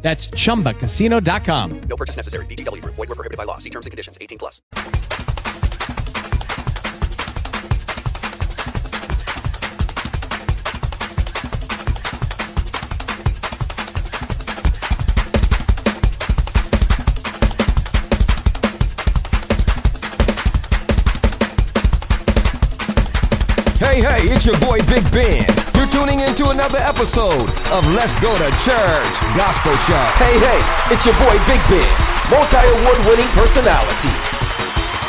That's ChumbaCasino.com. No purchase necessary. VGW Group. Void where prohibited by law. See terms and conditions. 18+. Hey, it's your boy Big Ben. You're tuning into another episode of Let's Go To Church Gospel Show. Hey, it's your boy Big Ben, multi-award-winning personality.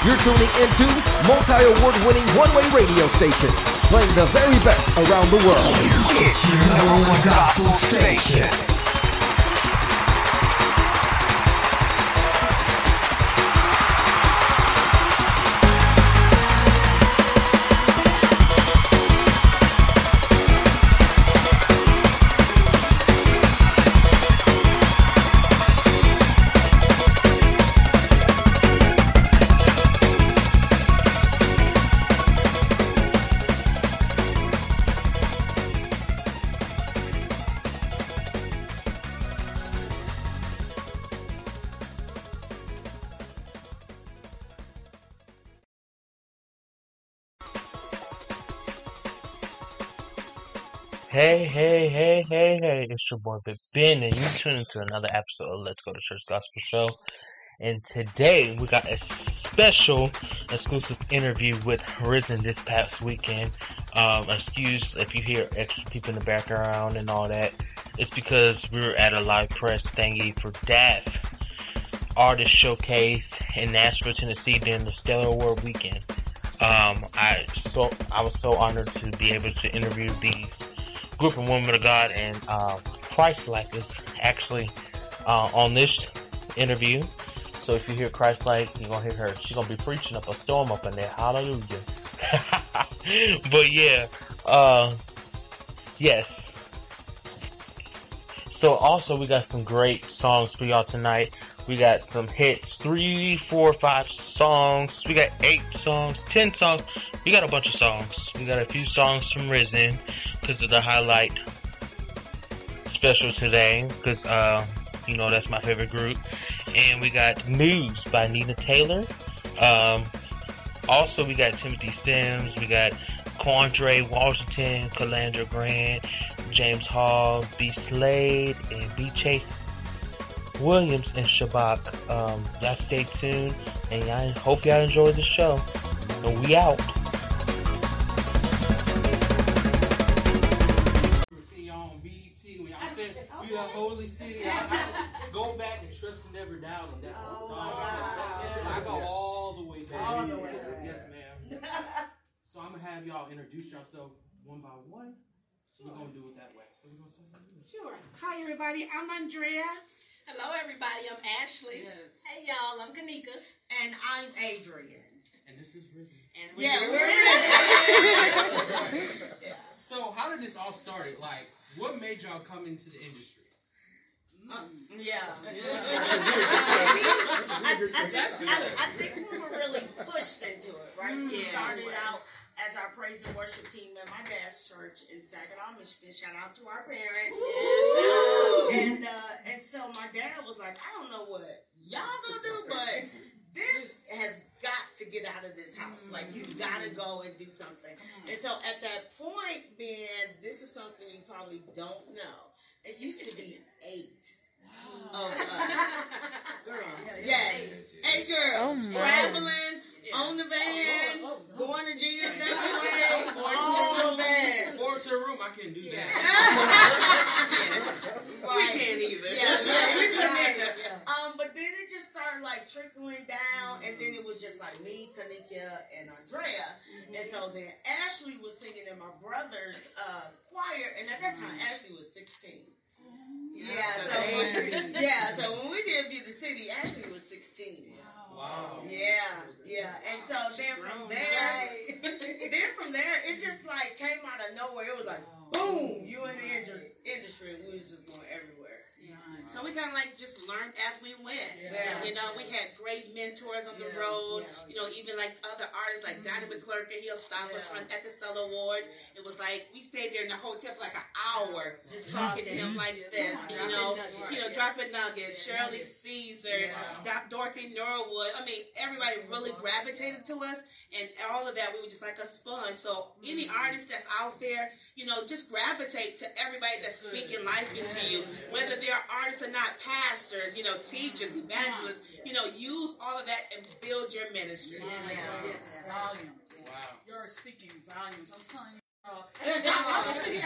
You're tuning into multi-award-winning one-way radio station, playing the very best around the world. It's your number one gospel station. Hey, it's your boy Big Ben, and you're tuning into another episode of Let's Go to Church Gospel Show. And today we got a special exclusive interview with Rizen this past weekend. Excuse if you hear extra people in the background and all that. It's because we were at a live press thingy for DAF Artist Showcase in Nashville, Tennessee during the Stellar Award weekend. I was so honored to be able to interview these group of women of God, and Christlike is actually on this interview. So if you hear Christlike, you're gonna hear her. She's gonna be preaching up a storm up in there. Hallelujah. But yeah, yes. So also we got some great songs for y'all tonight. We got some hits, 3, 4, 5 songs. We got 8 songs, 10 songs. We got a bunch of songs. We got a few songs from Rizen because of the highlight special today. Because, you know, that's my favorite group. And we got News by Nina Taylor. Also, we got Timothy Sims. We got Quandre Washington, Calandra Grant, James Hall, B. Slade, and B. Chase Williams and Shabak. Y'all stay tuned, and I hope y'all enjoy the show. And we out. See y'all on BET when y'all said we are holy city. I go back and trust and never doubt them. That's what I go all the way back. All the way. Yes, ma'am. So I'm gonna have y'all introduce yourself one by one. Sure. We're gonna do it that way. So we're gonna say sure. Hi everybody, I'm Andrea. Hello everybody, I'm Ashley. Yes. Hey y'all, I'm Kanika. And I'm Adrian. And this is Rizen. And we're Rizen. Yeah. So how did this all start? Like, what made y'all come into the industry? I think we were really pushed into it, right? We started out as our praise and worship team at my dad's church in Saginaw, Michigan. Shout out to our parents. And so my dad was like, I don't know what y'all gonna do, but this has got to get out of this house. Like, you got to go and do something. And so at that point, man, this is something you probably don't know. It used to be 8. Wow. Of us. Girls. Yes. 8 girls. Oh, traveling. On the van, going to gym, that way, all the van. Or to a room, I can't do that. Yeah. Right. We can't either. Yeah, we couldn't either. Yeah. But then it just started like trickling down, and then it was just like me, Kanika, and Andrea. And so then Ashley was singing in my brother's choir, and at that time, Ashley was 16. Yeah, so when we did View the City, Ashley was 16. Wow. wow. Yeah. And so then from there, it just like came out of nowhere. It was like, boom, you in the industry, and we was just going everywhere. Yeah. So we kind of like just learned as we went. Yeah. You know, we had great mentors on the road. Yeah. You know, even like other artists like Donnie McClurkin, he'll stop us from at the Stellar Awards. It was like we stayed there in the hotel for like an hour just talking to him like this. Yeah. You know, dropping nuggets. Yeah. Shirley Caesar, Dr. Dorothy Norwood. I mean, everybody really gravitated to us, and all of that. We were just like a sponge. So any artist that's out there, you know, just gravitate to everybody that's speaking life into you, whether they're artists or not, pastors, you know, teachers, evangelists, you know, use all of that and build your ministry. Yes. Volumes. Wow. You're speaking volumes. I'm telling you. I'm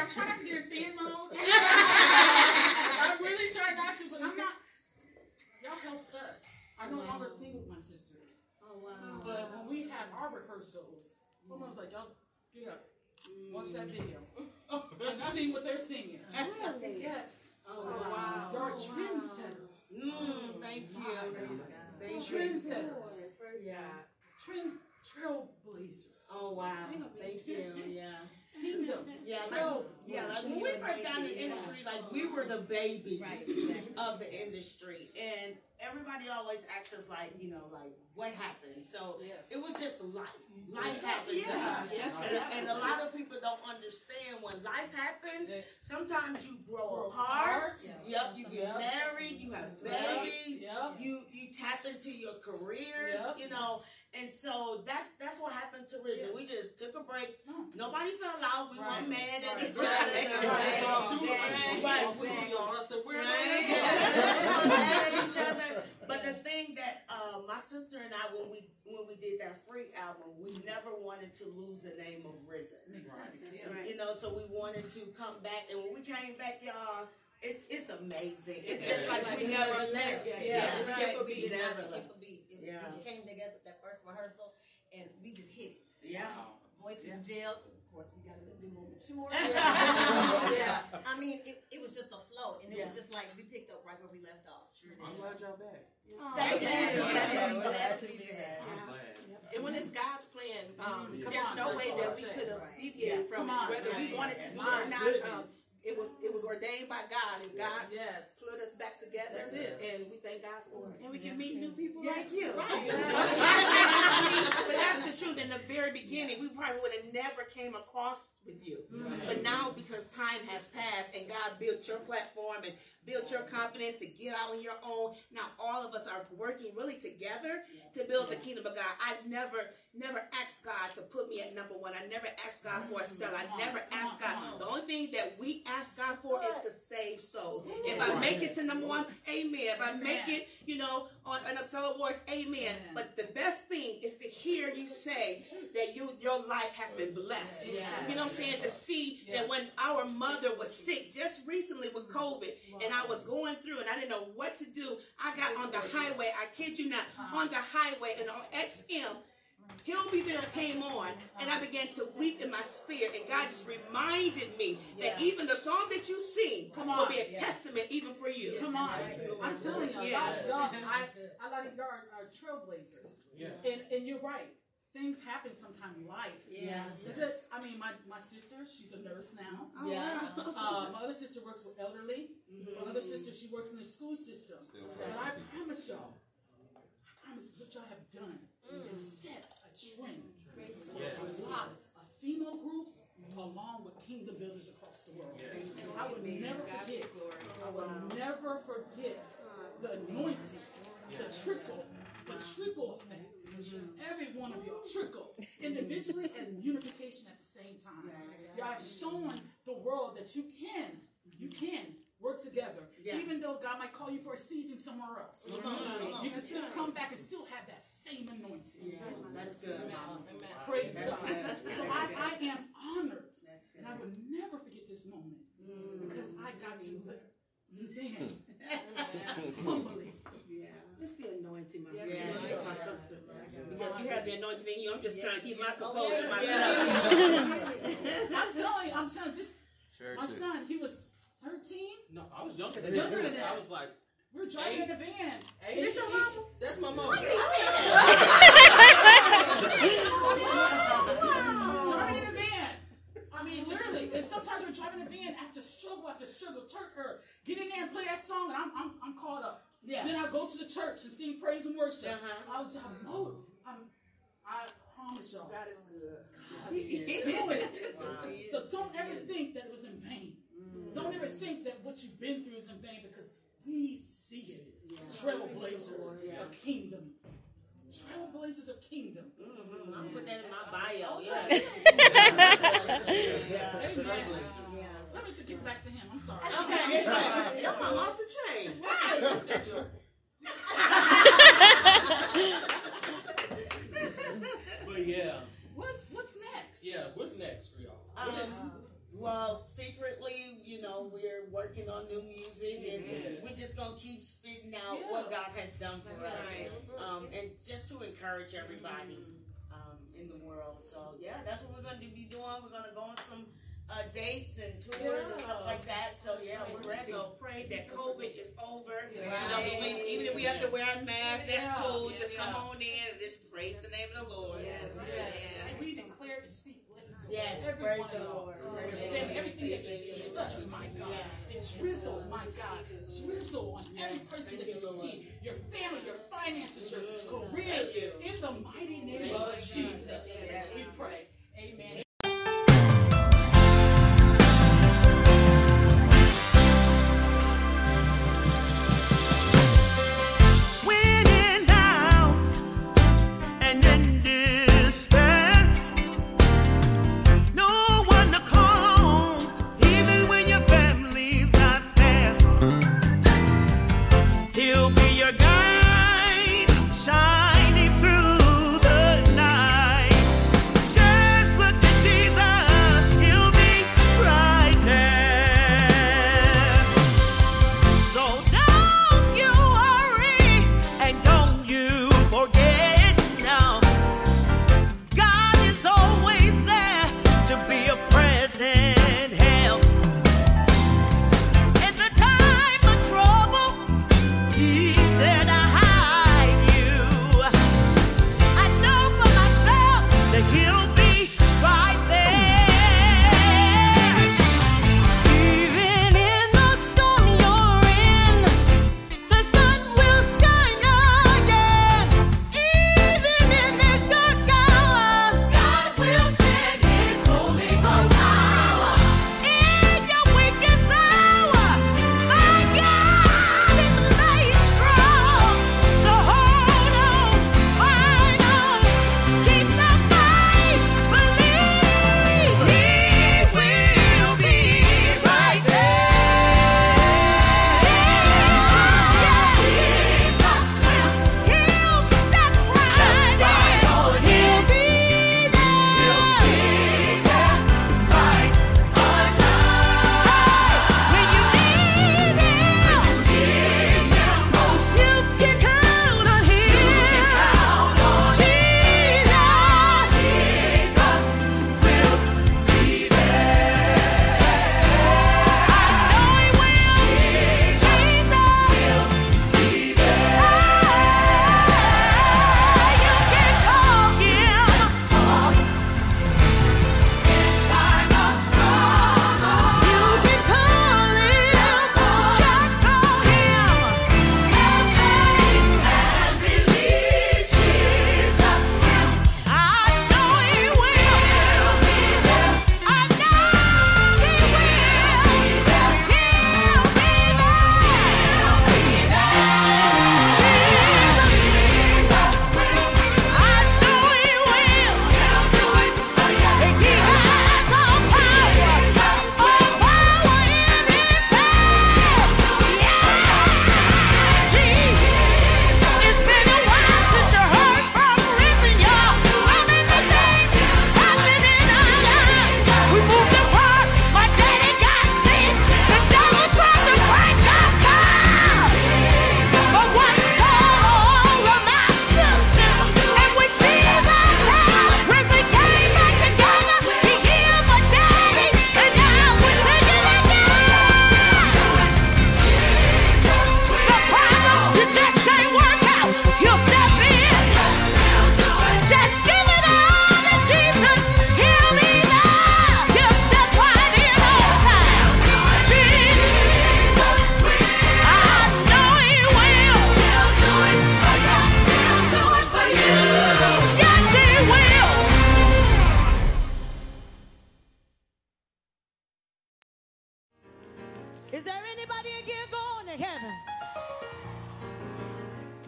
trying not to get in fan mode. I really try not to, but I'm not. Y'all helped us. I don't ever sing with my sisters. Oh, wow. But when we had our rehearsals, my mom's like, y'all get up. Watch that video. And sing what they're singing. Really? Yes. Oh, wow. Y'all are trendsetters. Thank you. Trendsetters. Yeah. Trailblazers. Oh, wow. Thank you. Yeah. Kingdom. Like when we first got in the industry, like we were the babies of the industry. And everybody always asks us, like, you know, like, what happened? So it was just life. Life happened to us. And a lot of people don't understand when life happens, sometimes you grow apart. You get married, you have babies, you tap into your careers, you know. And so that's what happened to Rizen. We just took a break. Nobody fell out. We weren't mad at each other. We were mad at each other. But the thing that my sister and I, when we did that free album, we never wanted to lose the name of Rizen. Right. You know, so we wanted to come back. And when we came back, y'all, it's amazing. It's just like we never left. We never left. We came together at that first rehearsal, and we just hit it. Yeah. Voices jailed. Of course, we got a little bit more mature. I mean, it was just a flow, and it was just like we picked up right where we left off. I'm glad y'all back. Thank you. Glad to be back. And when it's God's plan, there's no way that we could have deviated from it, whether we wanted to be or not. It was ordained by God, and God slid us back together, and we thank God for it. And we can meet new people like you. Right. But that's the truth. In the very beginning, we probably would have never came across with you. Right. But now, because time has passed, and God built your platform and built your confidence to get out on your own, now all of us are working really together to build the kingdom of God. I never asked God to put me at number one. I never asked God for a Stella. I never asked God. The only thing that we ask God for is to save souls. If I make it to number one, amen. If I make it, you know, on a Stella Awards, amen. But the best thing is to hear you say that your life has been blessed. You know what I'm saying? To see that when our mother was sick just recently with COVID, and I was going through and I didn't know what to do, I got on the highway. I kid you not, on the highway and on XM, He'll Be There came on, and I began to weep in my spirit, and God just reminded me that even the song that you sing will be a testament even for you. Come on. I'm telling you, a lot of y'all are trailblazers. Yes. And you're right. Things happen sometime in life. Yes. Because, I mean, my sister, she's a nurse now. Yeah. My other sister works with elderly. Mm-hmm. My other sister, she works in the school system. But I promise what y'all have done is set a trend for a lot of female groups along with kingdom builders across the world. Yes. I will never forget the anointing, the trickle effect. Every one of y'all trickle individually and unification at the same time. Y'all have shown the world that you can work together, even though God might call you for a season somewhere else. You can still come back and still have that same anointing. That's good. Praise God. So I am honored, and I will never forget this moment because I got to stand humbly. It's the anointing, my friend. It's my sister. Because you have the anointing in you. I'm just trying to keep my composure myself. I'm telling you, my son, he was 13. No, I was younger than that. I was like We're driving in the van. Is your mama? That's my mama. Driving in the van. I mean, literally. And sometimes we're driving in the van after struggle, get in there and play that song, and I'm caught up. Yeah. Then I go to the church and sing praise and worship. Uh-huh. I was like, oh, I promise y'all, God is good. God is doing it. Wow. So don't ever think that it was in vain. Mm. Don't ever think that what you've been through is in vain, because we see it. Yeah. Trailblazers of kingdom. Trailblazers of kingdom. Mm-hmm. I'm putting that in my bio. Yeah. Yeah. Let me just get back to him. I'm sorry. Okay. Y'all my off the chain. But yeah. What's next? Yeah, what's next for y'all? Well, secretly, you know, we're working on new music, and we're just going to keep spitting out what God has done for us, and just to encourage everybody in the world. So, yeah, that's what we're going to be doing. We're going to go on some dates and tours and stuff like that. So, yeah, we're ready. So, pray that COVID is over. Yeah. Right. You know, even if we have to wear our masks, that's cool. Yeah. Just come on in and just praise the name of the Lord. Yes. Right. Yes. And we declare and speak. Yes, praise the Lord. Everything that you touch, my God, and drizzle, my God, drizzle on every person that you see, your family, your finances, your career, in the mighty name of Jesus, we pray. Amen. He'll be your guide, shining through the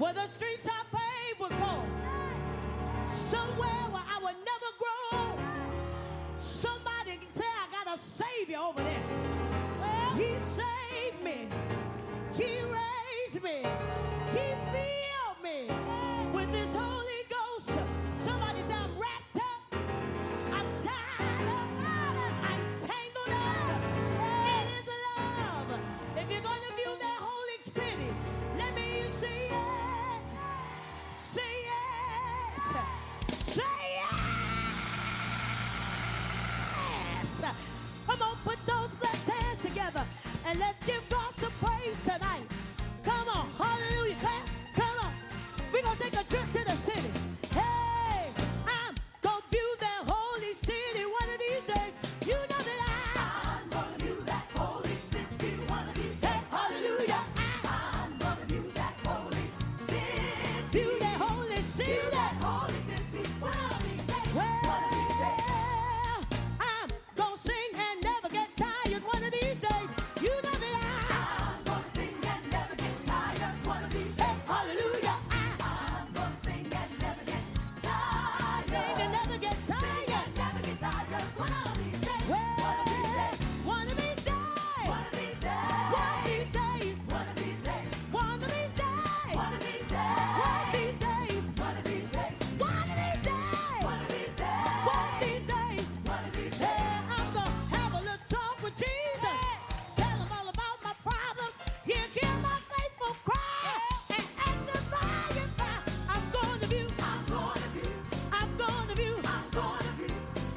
where the streets are paved with gold, somewhere where I would never grow. Somebody say, I got a Savior over there. He saved me. He raised me. He filled me with His Holy Ghost. Somebody say, I'm wrapped up. I'm tied up. I'm tangled up. It is love. If you're going to view that holy city, let me hear you say yes. Say yes. Say yes. Come on, put those blessed hands together and let's give God some praise tonight. Come on, hallelujah, clap, come on. We're going to take a trip to the city. Hey, I'm going to view that holy city one of these days. You know that I'm going to view that holy city one of these days. Hallelujah, I'm going to view that holy city. View that holy city. View that holy city one of these days. One of these days. I'm going to sing and never get tired one of these days. You know that I'm going to sing and never get tired one of these days. Hallelujah. I'm going to sing and never get tired. Sing and never get tired. Sing and never get tired one of these days. One of these days. One of these days. One of these days. One of these days. One of these days. One of these days. One of these days. One of these days. One of these days. One of these days. One of these days. One of these days. One of these days. Yeah, I'm gonna have a little talk with Jesus. Tell Him all about my problems. He'll hear my faithful cry and answer by and by. I'm gonna view. I'm gonna view. I'm gonna view.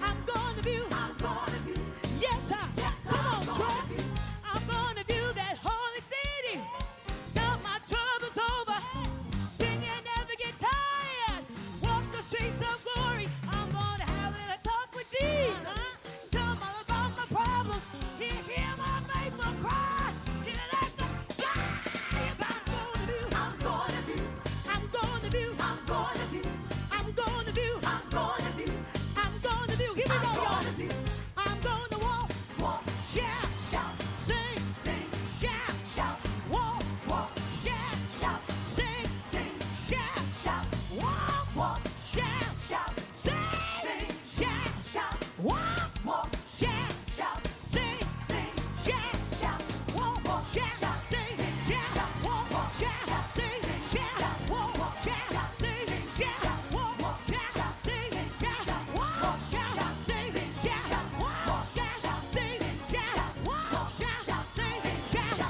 I'm gonna view. I'm gonna view. I'm gonna view. Yes, sir. Come on, Troy. I'm gonna view that holy city. Now my trouble's over. Sing and never get tired. Walk the streets of glory. I'm gonna have a little talk with Jesus. Tell Him all about my problems. He'll hear my faithful cry. He'll answer by and by. I'm gonna view. I'm gonna view. I'm gonna view. I'm gonna view. I'm gonna view. I'm gonna view. Here we go, y'all. I'm gonna walk, walk, shout, shout, sing, sing, shout, shout, walk, walk, shout, shout, sing, sing, shout, shout, walk, walk, shout, shout, sing, sing, shout, shout, walk, walk, shout, shout, sing, sing, shout, shout, walk, walk, shout, sing, shout, walk, walk, shout, sing, shout, walk, walk, shout, sing, shout, walk, walk, shout, sing, shout, walk, shout, sing, shout, walk, shout, sing, shout, walk, shout, sing, shout, walk, shout.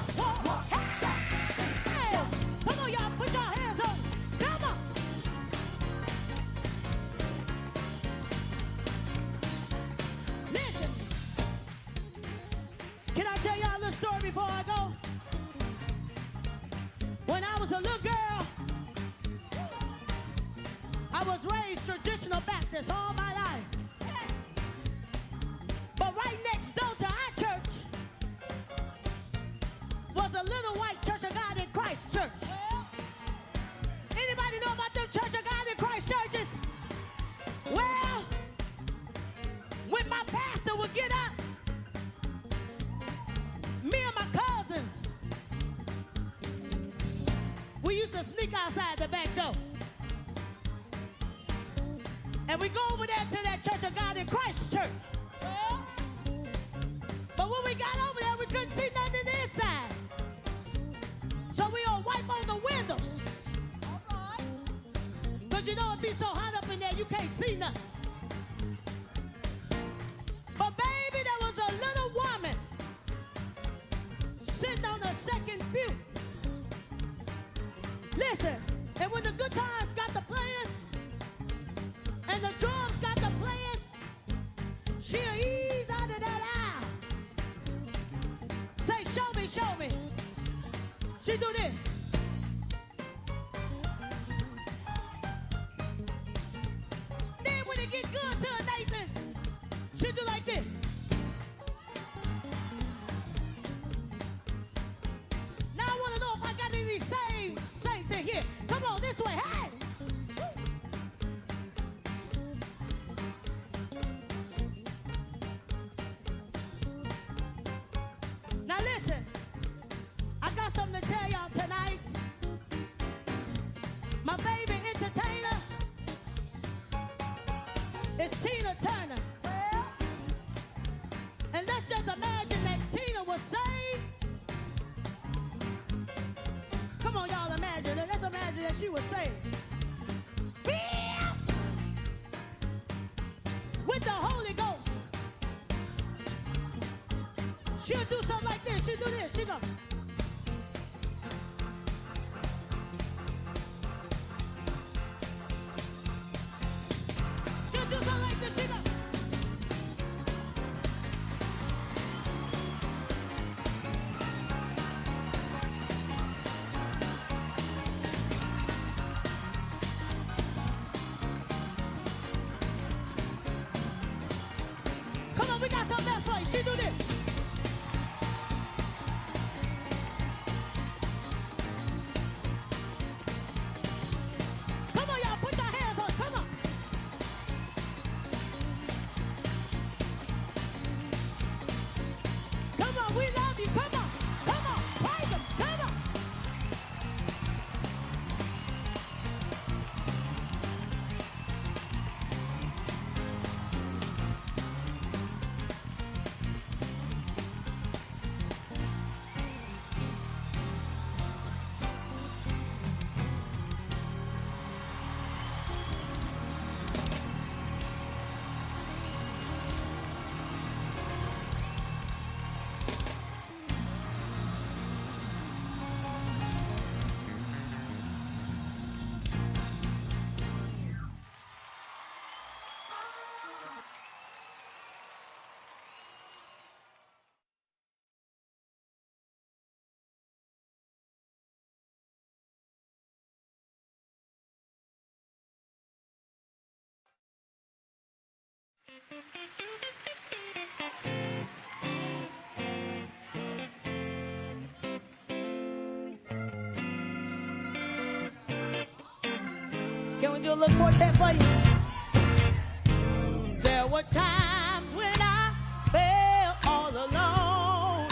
Come on, y'all, put your hands up. Come on. Listen. Can I tell y'all a little story before I go? When I was a little girl, I was raised traditional Baptist all my life. But right next door to our church was a little white Church of God in Christ church. Anybody know about them Church of God in Christ churches? Well, when my pastor would get up, me and my cousins, we used to sneak outside the back door. And we go over there to that Church of God in Christ church. But when we got over there, we couldn't see nothing inside. So we all wipe on the windows. Because you know it'd be so hot up in there, you can't see nothing. But baby, there was a little woman sitting on the second pew. Listen, and when the guitars got to playing and the drums got to playing, she'll ease out of that aisle. Say, show me, show me. She do this. Then when it get good to her, Nathan, she do like this. Now I want to know if I got any saints in here. Come on, this way. Hey! Now listen, I got something to tell y'all tonight. say, filled with the Holy Ghost. She'll do something like this. She'll do this. She go. She'll do something like this. She go. She do this. Come on, y'all, put your hands on. Come on. Come on, we love you. Come on. Come on. Praise him. Come on. Can we do a little quartet for you? There were times when I felt all alone,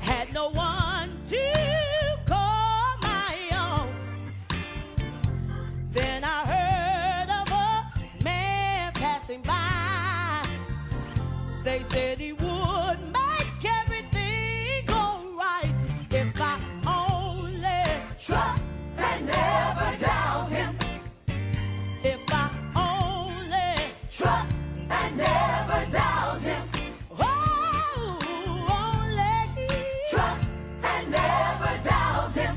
had no one to call my own. Then I heard of a man passing by. They said he would make everything go right if I only trust. Never doubt him. If I only trust and never doubt him. Oh, only trust and never doubt him.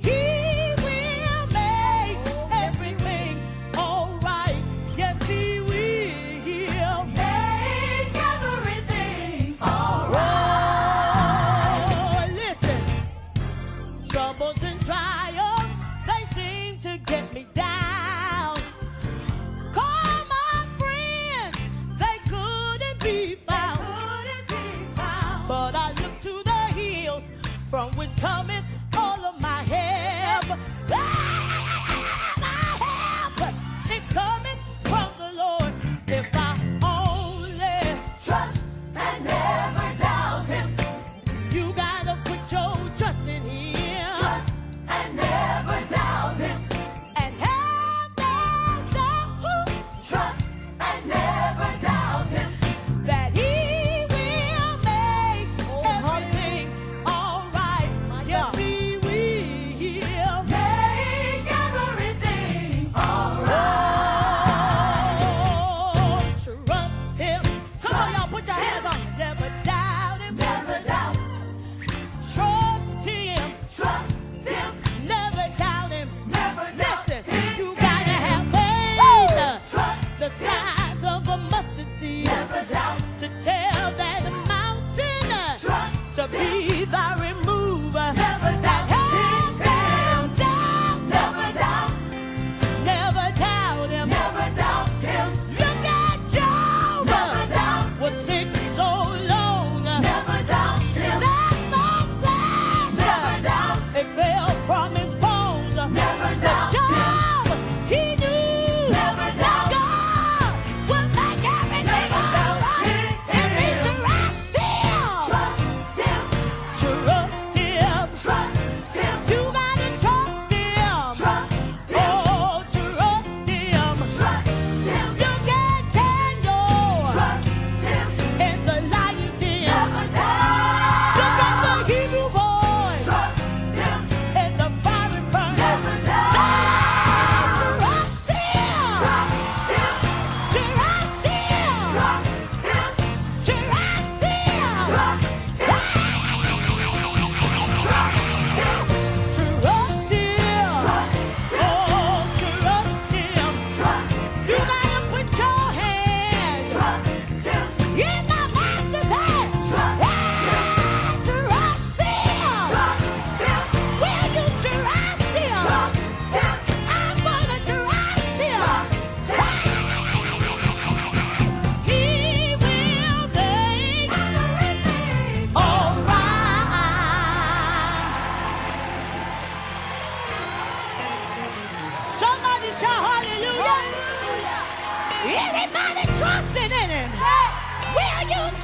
He will make everything all right. Yes, he will make everything.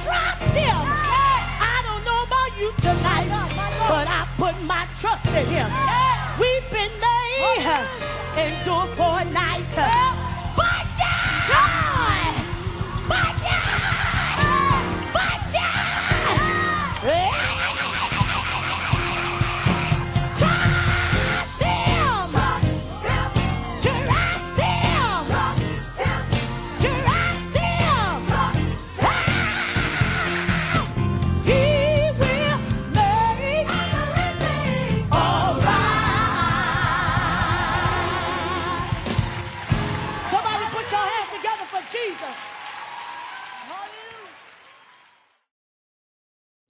tried him. I don't know about you tonight, but I put my trust in him. We've been made endured for a night. But God! But God! But God!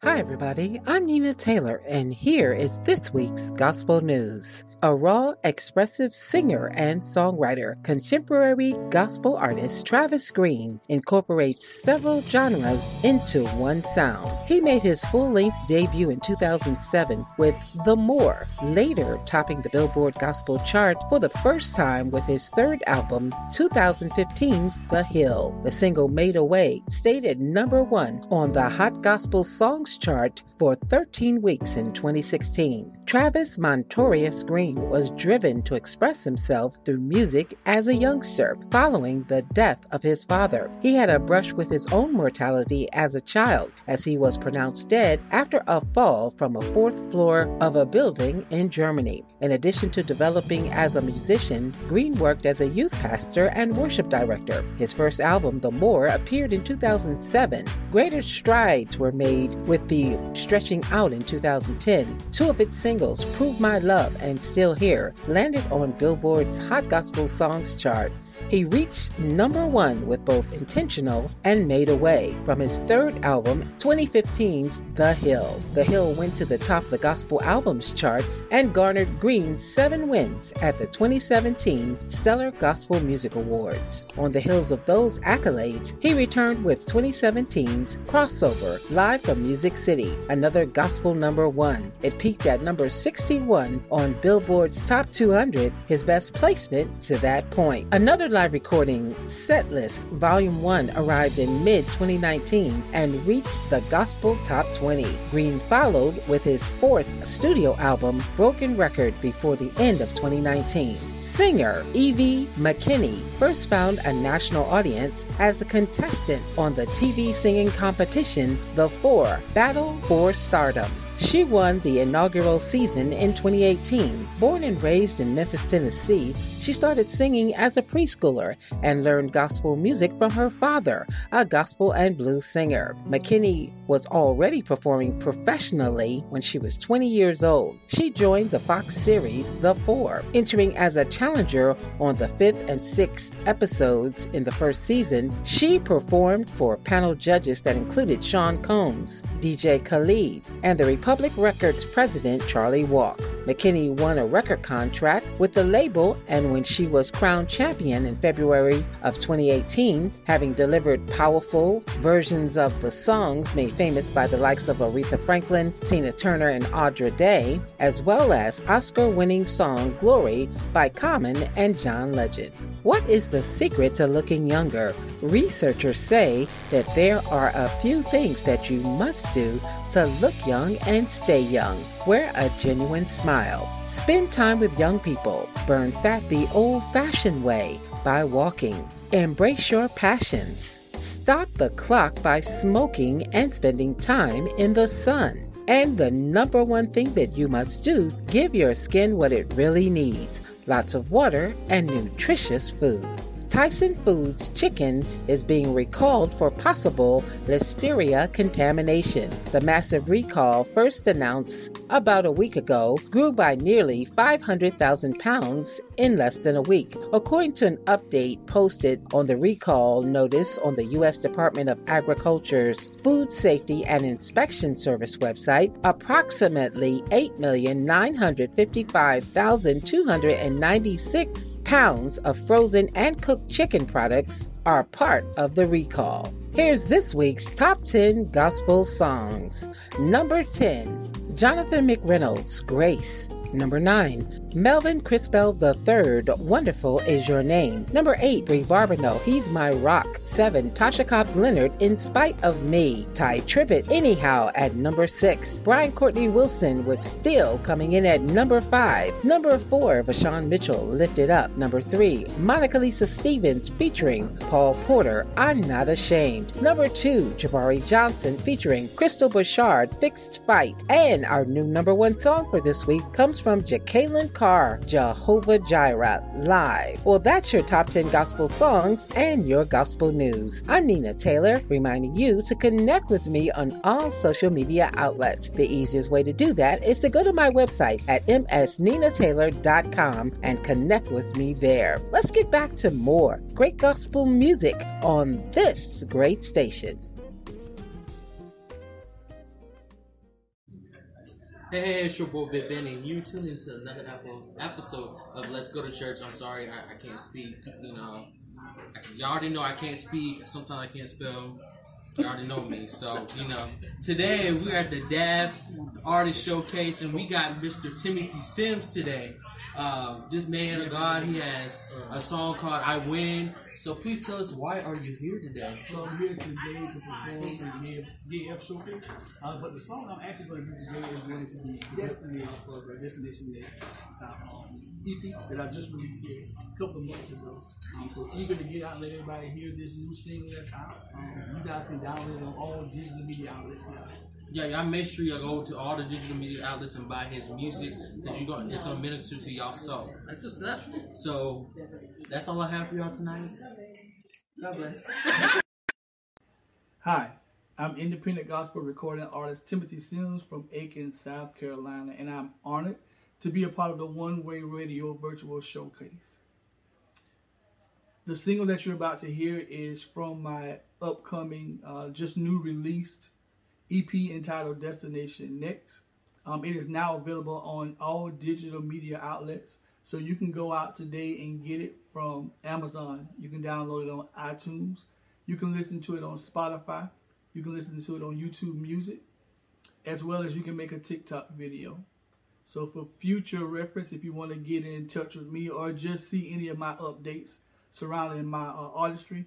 Hi everybody, I'm Nina Taylor, and here is this week's Gospel News. A raw, expressive singer and songwriter, contemporary gospel artist Travis Greene incorporates several genres into one sound. He made his full-length debut in 2007 with The More, later topping the Billboard Gospel chart for the first time with his third album, 2015's The Hill. The single Made Away stayed at #1 on the Hot Gospel Songs chart for 13 weeks in 2016. Travis Montorious Greene was driven to express himself through music as a youngster following the death of his father. He had a brush with his own mortality as a child, as he was pronounced dead after a fall from a 4th floor of a building in Germany. In addition to developing as a musician, Greene worked as a youth pastor and worship director. His first album, The More, appeared in 2007. Greater strides were made with the Stretching Out in 2010. Two of its singles, Prove My Love and Still Here, landed on Billboard's Hot Gospel Songs charts. He reached #1 with both Intentional and Made Away from his third album, 2015's The Hill. The Hill went to the top of the Gospel Albums charts and garnered Greene's 7 wins at the 2017 Stellar Gospel Music Awards. On the heels of those accolades, he returned with 2017's Crossover, Live from Music City, another Gospel #1. It peaked at #61 on Billboard's Top 200, his best placement to that point. Another live recording, Setlist Volume 1, arrived in mid-2019 and reached the Gospel Top 20. Greene followed with his 4th studio album, Broken Record, before the end of 2019. Singer Evie McKinney first found a national audience as a contestant on the TV singing competition, The Four, Battle for Stardom. She won the inaugural season in 2018. Born and raised in Memphis, Tennessee, she started singing as a preschooler and learned gospel music from her father, a gospel and blues singer. McKinney was already performing professionally when she was 20 years old. She joined the Fox series The Four, entering as a challenger on the 5th and 6th episodes in the first season. She performed for panel judges that included Sean Combs, DJ Khaled, and the Public Records president Charlie Walk. McKinney won a record contract with the label, and when she was crowned champion in February of 2018, having delivered powerful versions of the songs made famous by the likes of Aretha Franklin, Tina Turner, and Audra Day, as well as Oscar-winning song Glory by Common and John Legend. What is the secret to looking younger? Researchers say that there are a few things that you must do to look young and stay young. Wear a genuine smile. Spend time with young people. Burn fat the old-fashioned way by walking. Embrace your passions. Stop the clock by smoking and spending time in the sun. And the #1 thing that you must do, give your skin what it really needs. Lots of water and nutritious food. Tyson Foods chicken is being recalled for possible listeria contamination. The massive recall, first announced about a week ago, grew by nearly 500,000 pounds in less than a week, according to an update posted on the recall notice on the U.S. Department of Agriculture's Food Safety and Inspection Service website. Approximately 8,955,296 pounds of frozen and cooked chicken products are part of the recall. Here's this week's Top 10 Gospel Songs. #10, Jonathan McReynolds, Grace. #9, Melvin Crispell III, Wonderful Is Your Name. Number 8, Brie Barbineau, He's My Rock. 7, Tasha Cobbs-Leonard, In Spite of Me. Ty Tribbett, Anyhow, at number 6. Brian Courtney Wilson with Still coming in at number 5. Number 4, Vashawn Mitchell, Lift It Up. Number 3, Monica Lisa Stevens featuring Paul Porter, I'm Not Ashamed. Number 2, Jabari Johnson featuring Crystal Bouchard, Fixed Fight. And our new number 1 song for this week comes from Ja'Kalen Carr, Jehovah Jireh, Live. Well, that's your top 10 gospel songs and your gospel news. I'm Nina Taylor, reminding you to connect with me on all social media outlets. The easiest way to do that is to go to my website at msninataylor.com and connect with me there. Let's get back to more great gospel music on this great station. Hey, it's your boy Big Ben, and you tune into another episode of Let's Go to Church. I'm sorry, I can't speak. You know, y'all already know I can't speak. Sometimes I can't spell. You already know me. So, you know, today we're at the DAF Artist Showcase, and we got Mr. Timothy Sims today. This man of God, he has a song called I Win. So please tell us, why are you here today? So I'm here today to perform for the DAF Showcase. But the song I'm actually going to do today is going to be Destination for the Destination Next. It's our EP that I just released here a couple of months ago. I'm so eager to get out and let everybody hear this new single that's out. You guys can download it on all digital media outlets now. Yeah, y'all make sure y'all go to all the digital media outlets and buy his music, because it's going to minister to y'all soul. That's what's up. So, that's all I have for y'all tonight. God bless. Hi, I'm independent gospel recording artist Timothy Sims from Aiken, South Carolina, and I'm honored to be a part of the One Way Radio Virtual Showcase. The single that you're about to hear is from my upcoming, just new released EP entitled Destination Next. It is now available on all digital media outlets. So you can go out today and get it from Amazon. You can download it on iTunes. You can listen to it on Spotify. You can listen to it on YouTube Music, as well as you can make a TikTok video. So for future reference, if you want to get in touch with me or just see any of my updates surrounding my artistry,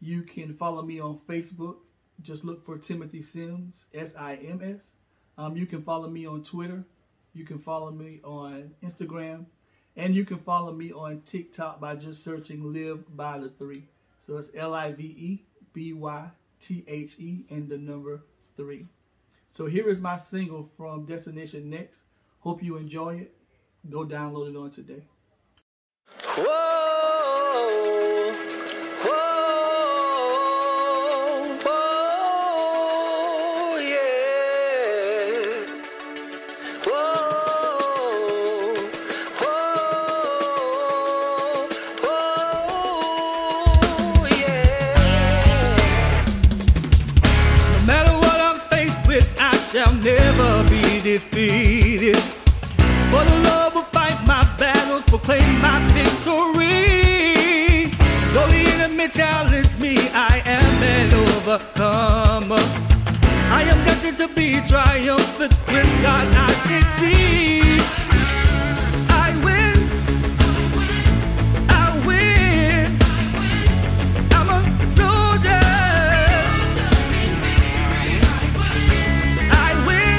you can follow me on Facebook. Just look for Timothy Sims, S-I-M-S. You can follow me on Twitter. You can follow me on Instagram. And you can follow me on TikTok by just searching Live by the 3. So it's L-I-V-E-B-Y-T-H-E and the number 3. So here is my single from Destination Next. Hope you enjoy it. Go download it on today. Whoa! Defeated, for the Lord will fight my battles, proclaim my victory. Though the enemy challenge me, I am an overcomer. I am destined to be triumphant. With God I succeed. I win. I win. I'm a soldier in victory. I win.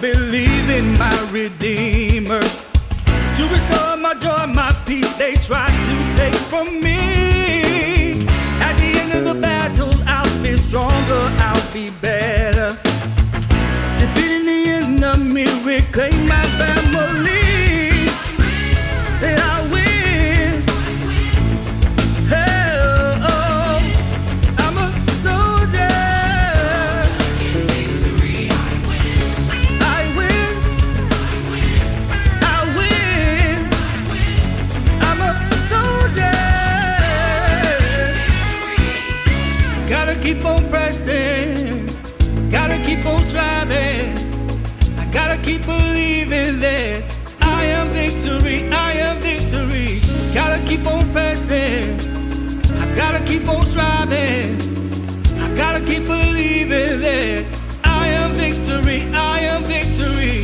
Believe in my Redeemer, to restore my joy, my peace, they try to take from me. At the end of the battle, I'll be stronger, I'll be better. Defeating the enemy, reclaim my family. That I win. Hell, oh, I'm a soldier. Keep on pressing, gotta keep on striving, I gotta keep believing that I am victory, gotta keep on pressing, I gotta keep on striving. I gotta keep believing that I am victory. I am victory.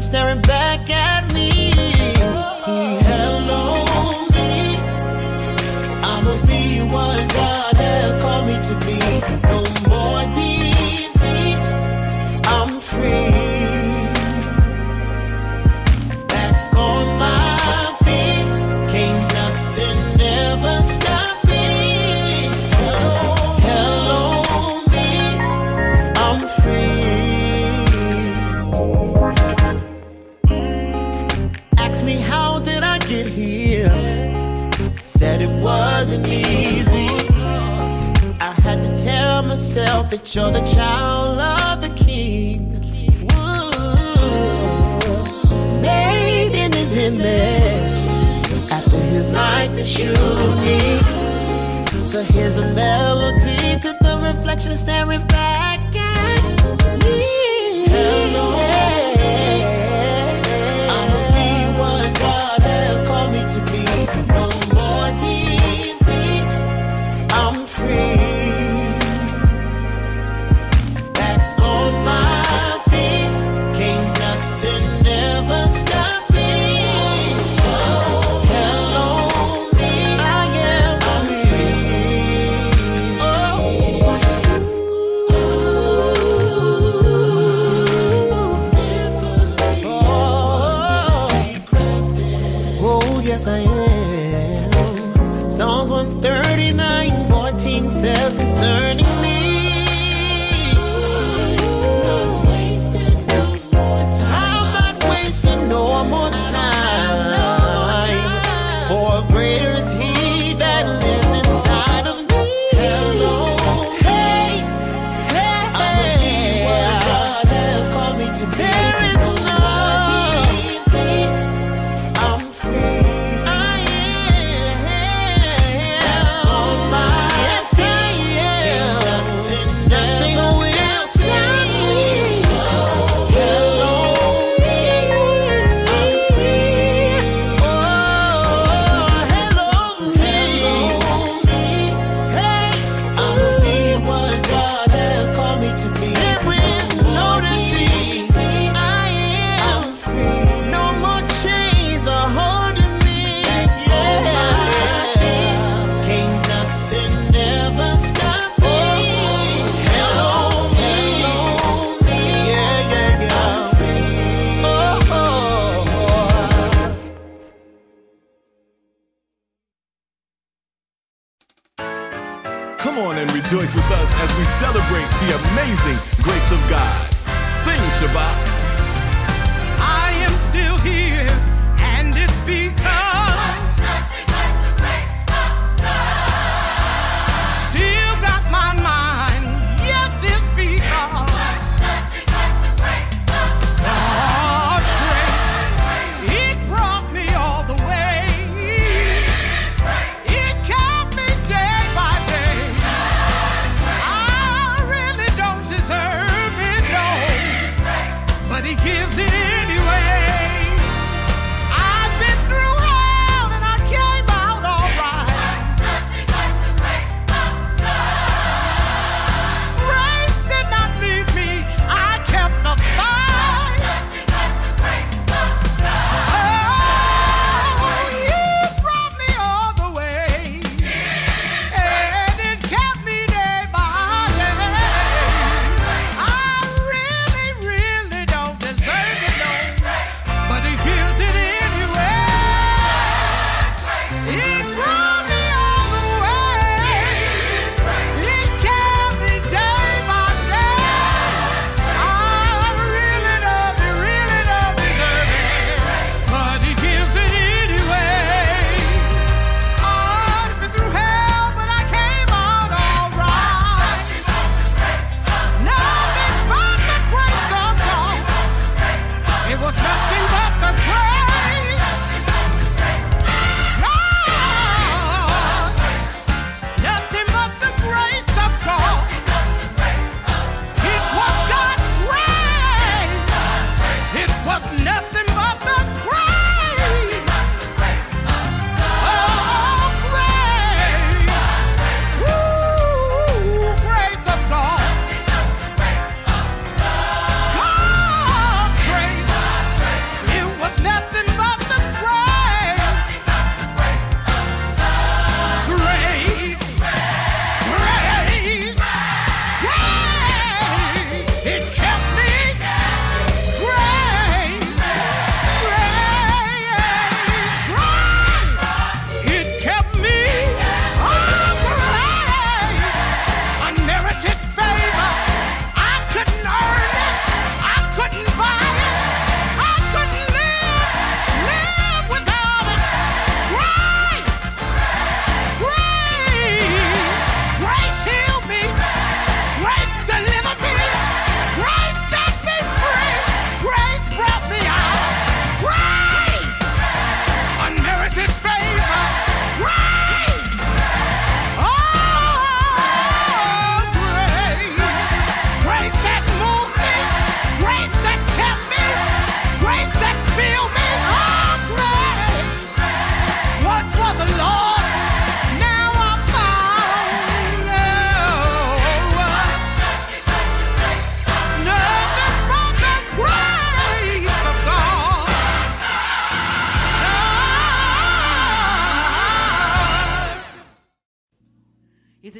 Staring back at me, hello me, I will be what God has called me to be, no more defeat, I'm free, back on my feet, can't nothing ever stop me, hello me, I'm free. Wasn't easy. I had to tell myself that you're the child of the King. Ooh. Made in His image, after His likeness you need. So here's a melody to the reflection staring back at me. Hello, I'ma be what God has called me to be. No more defeat, I'm free. Back on my feet, can't nothing ever stop me. Oh, hello me, I am free. Oh, oh yes I am. Rejoice with us as we celebrate the amazing grace of God. Sing, Shabak. I am still here, and it's because nothing like the grace of God. Still got my mind, yes, it's because nothing like the grace of God. God's grace, He brought me all the way. It kept me day by day. I really don't deserve it, no.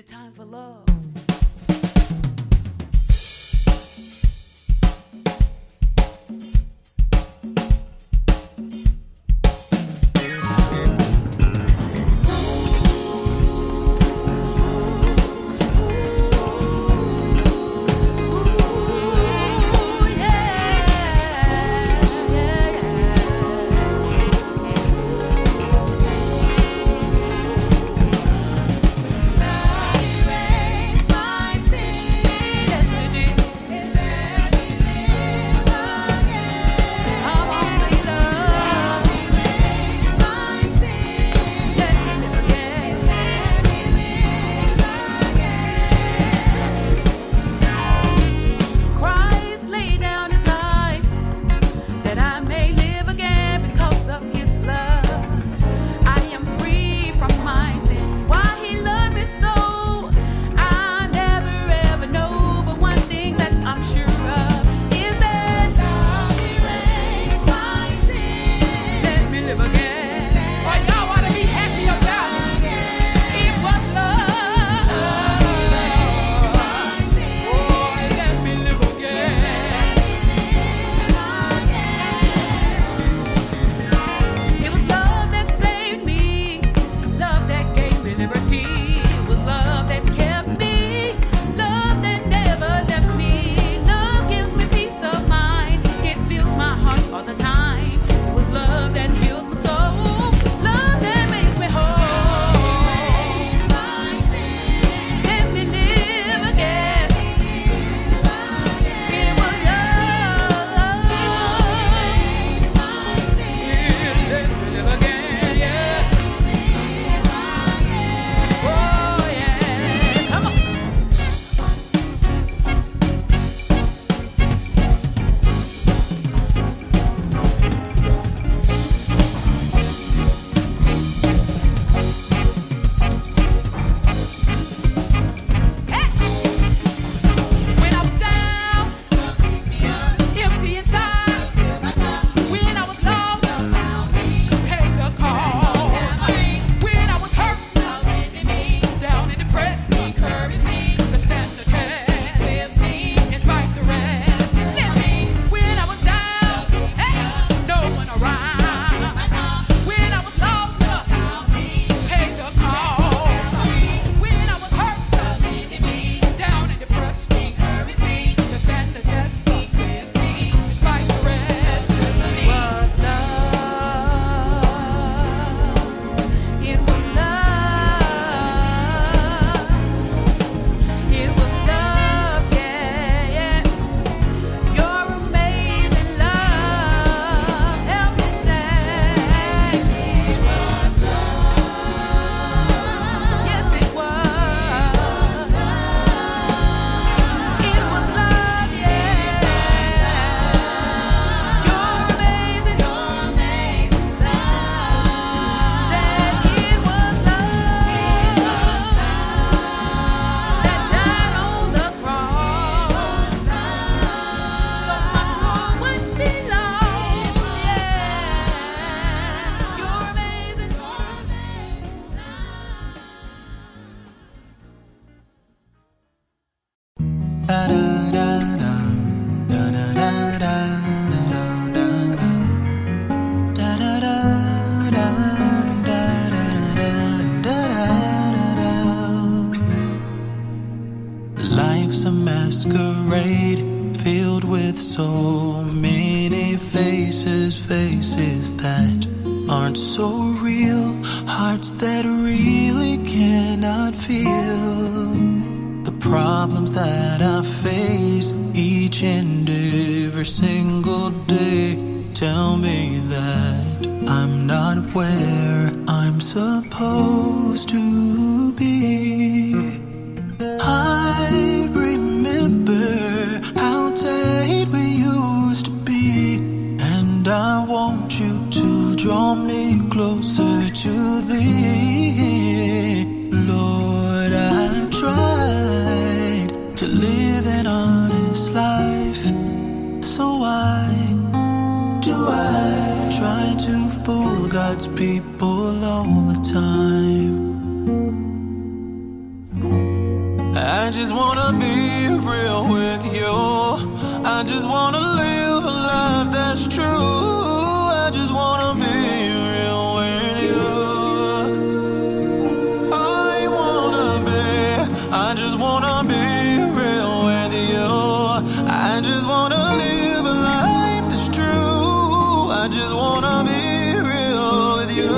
time for love. People all the time. I just wanna be real with you. I just wanna live a life that's true. I just wanna be real with you. I wanna be, I just wanna be real with you. I just wanna live a life that's true. I just wanna be real with you,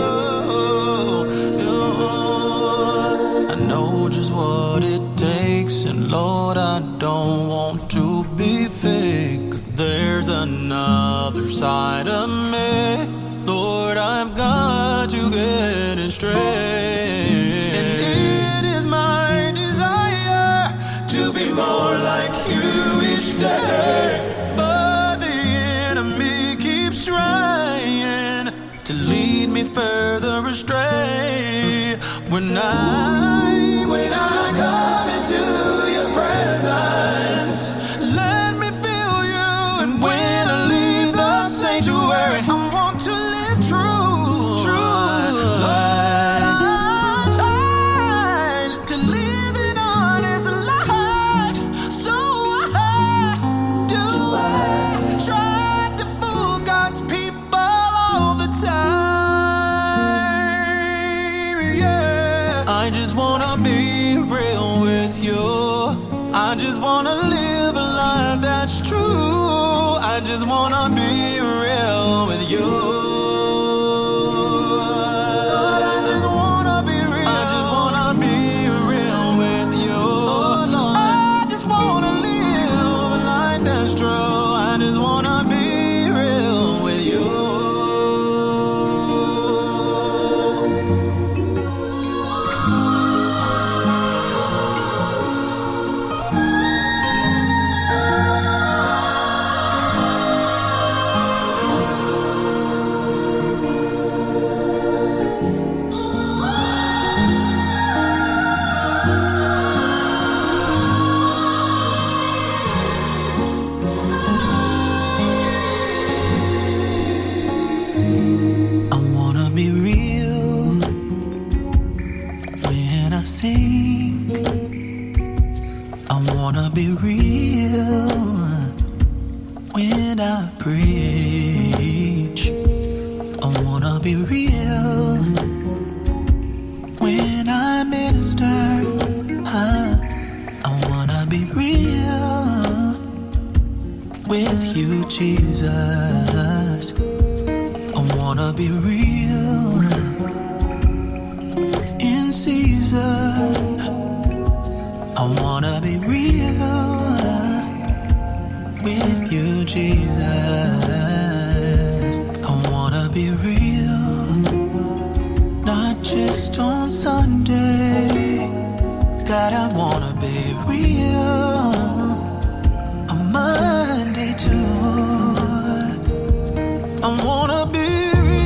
you. I know just what it takes, and Lord, I don't want to be fake, 'cause there's another side of me. Lord, I've got to get it straight. And it is my desire to be more like you each day, but the enemy keeps trying to lead me further astray. When I come into your presence, let me feel you. And when I leave the sanctuary, I want to live true. I tried to live an honest life, so I tried to fool God's people all the time. Yeah, I just wanna be real with you. I just wanna live a life that's true. I just wanna be real with you. Lord, I just wanna be real. I just wanna be real with you. Oh, Lord, I just wanna live a life that's true. I just wanna be real with you. I wanna be real when I sing. I wanna be real when I preach. I wanna be real when I minister. I wanna be real with you, Jesus. I wanna be real in season. I wanna be real with you, Jesus. I wanna be real, not just on Sunday. God, I wanna be real on Monday too. I wanna be. Be real.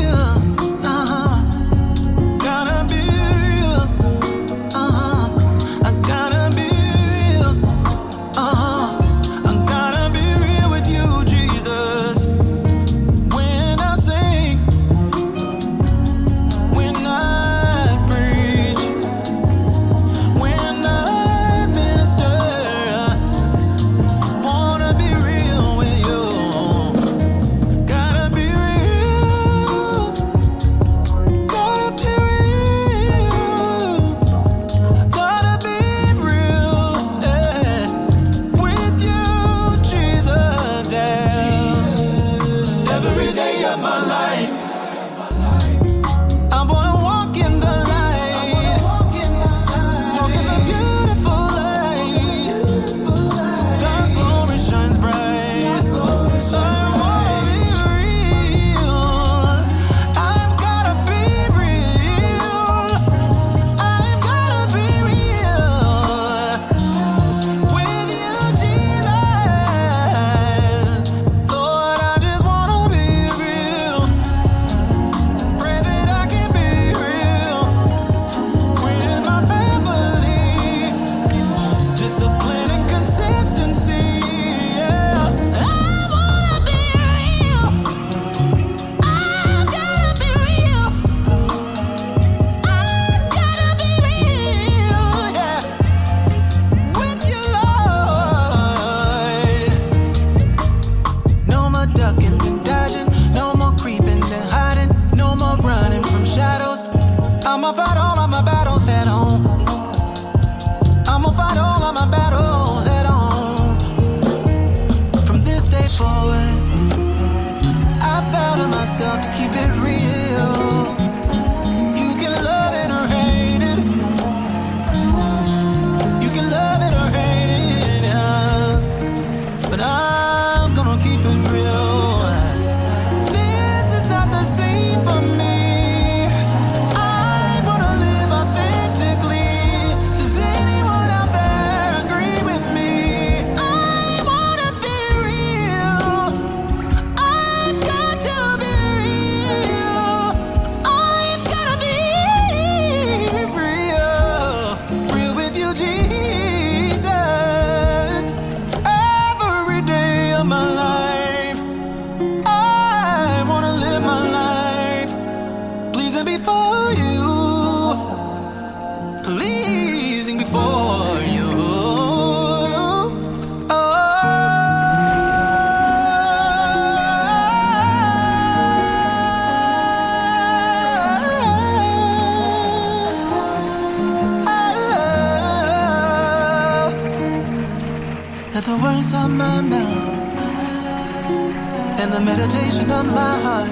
the meditation of my heart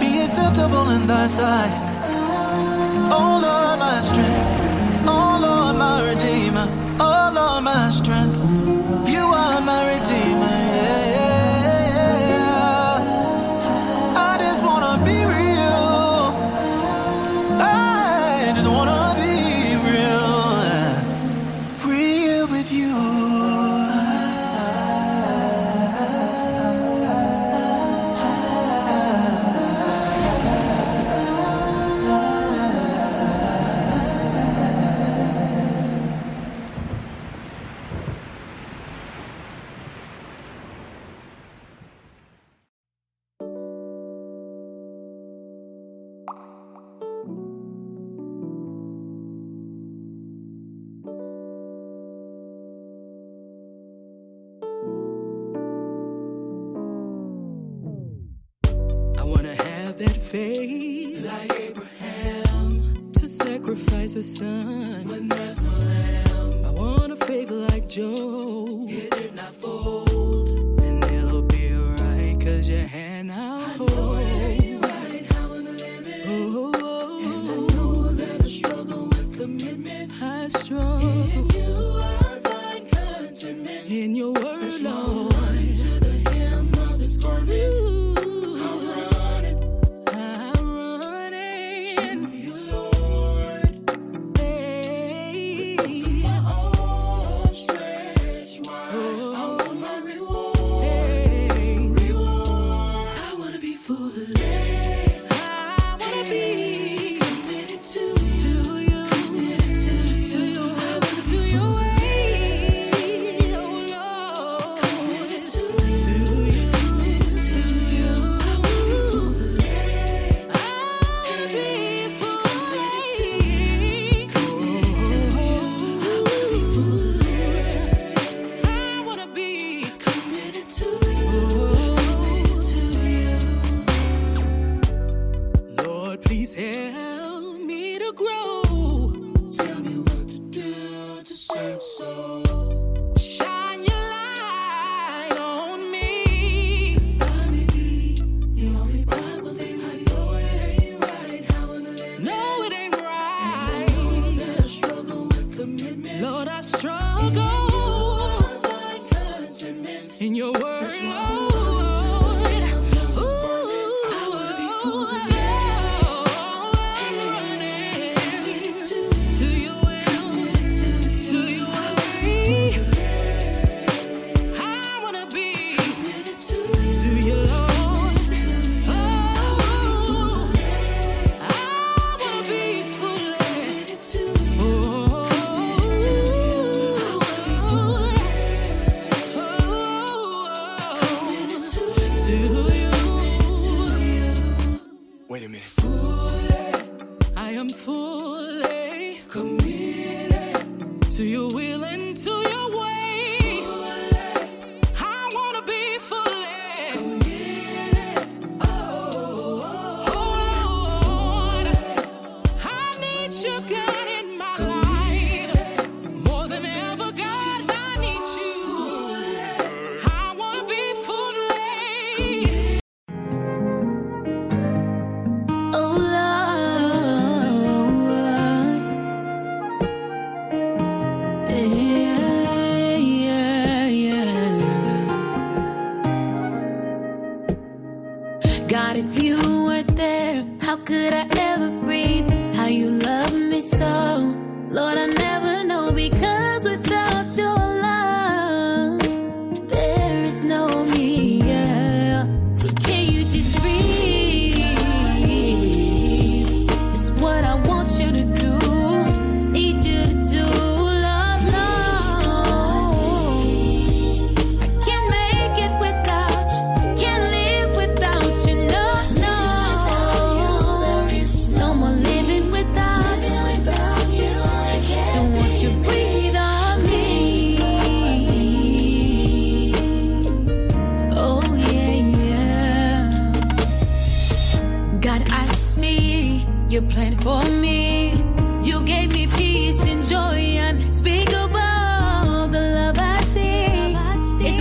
be acceptable in thy sight. Oh Lord, my strength. Oh Lord, my redeemer. Oh Lord, my strength. You are my redeemer. Yeah, yeah. The sun when there's no lamb. I want a favor like Job. It did not fold, and it'll be alright, cause your hand I'll hold. I know it ain't right how I'm living, and I know that I struggle with commitment. I struggle. In you I find contentment. In your word, Lord, to the hem of his garment.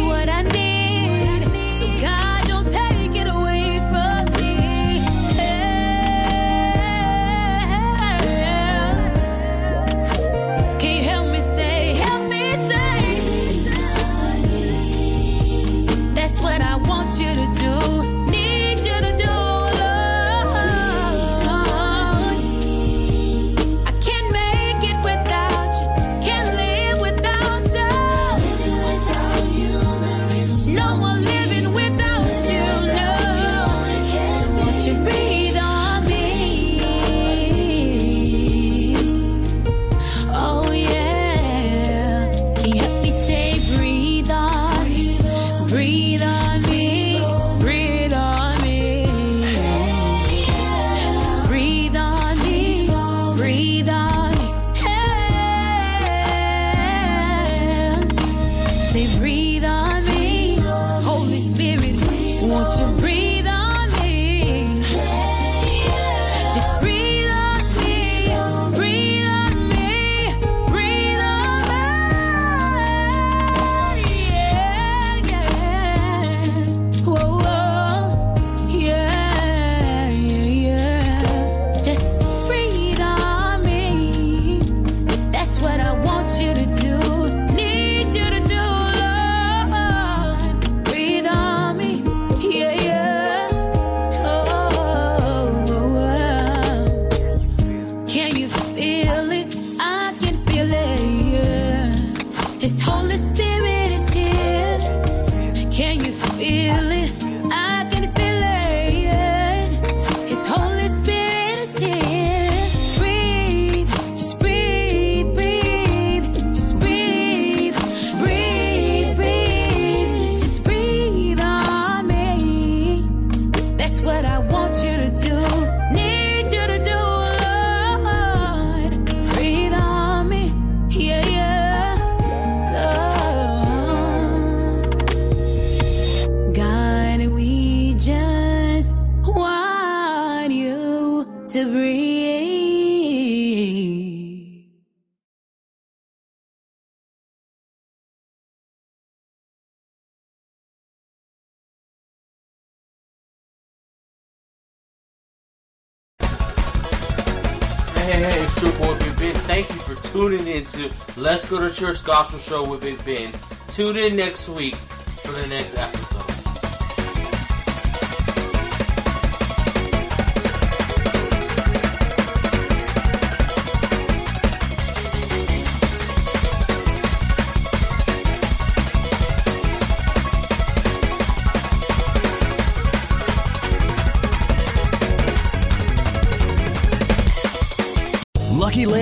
What I need. So Just breathe on me, breathe on me, breathe on me. Yeah, yeah. Whoa, whoa. Yeah, yeah, yeah. Just breathe on me. That's what I want you to do. Need you to do, Lord. Breathe on me. Yeah, yeah. Hey, it's your boy Big Ben. Thank you for tuning in to Let's Go To Church Gospel Show with Big Ben. Tune in next week for the next episode.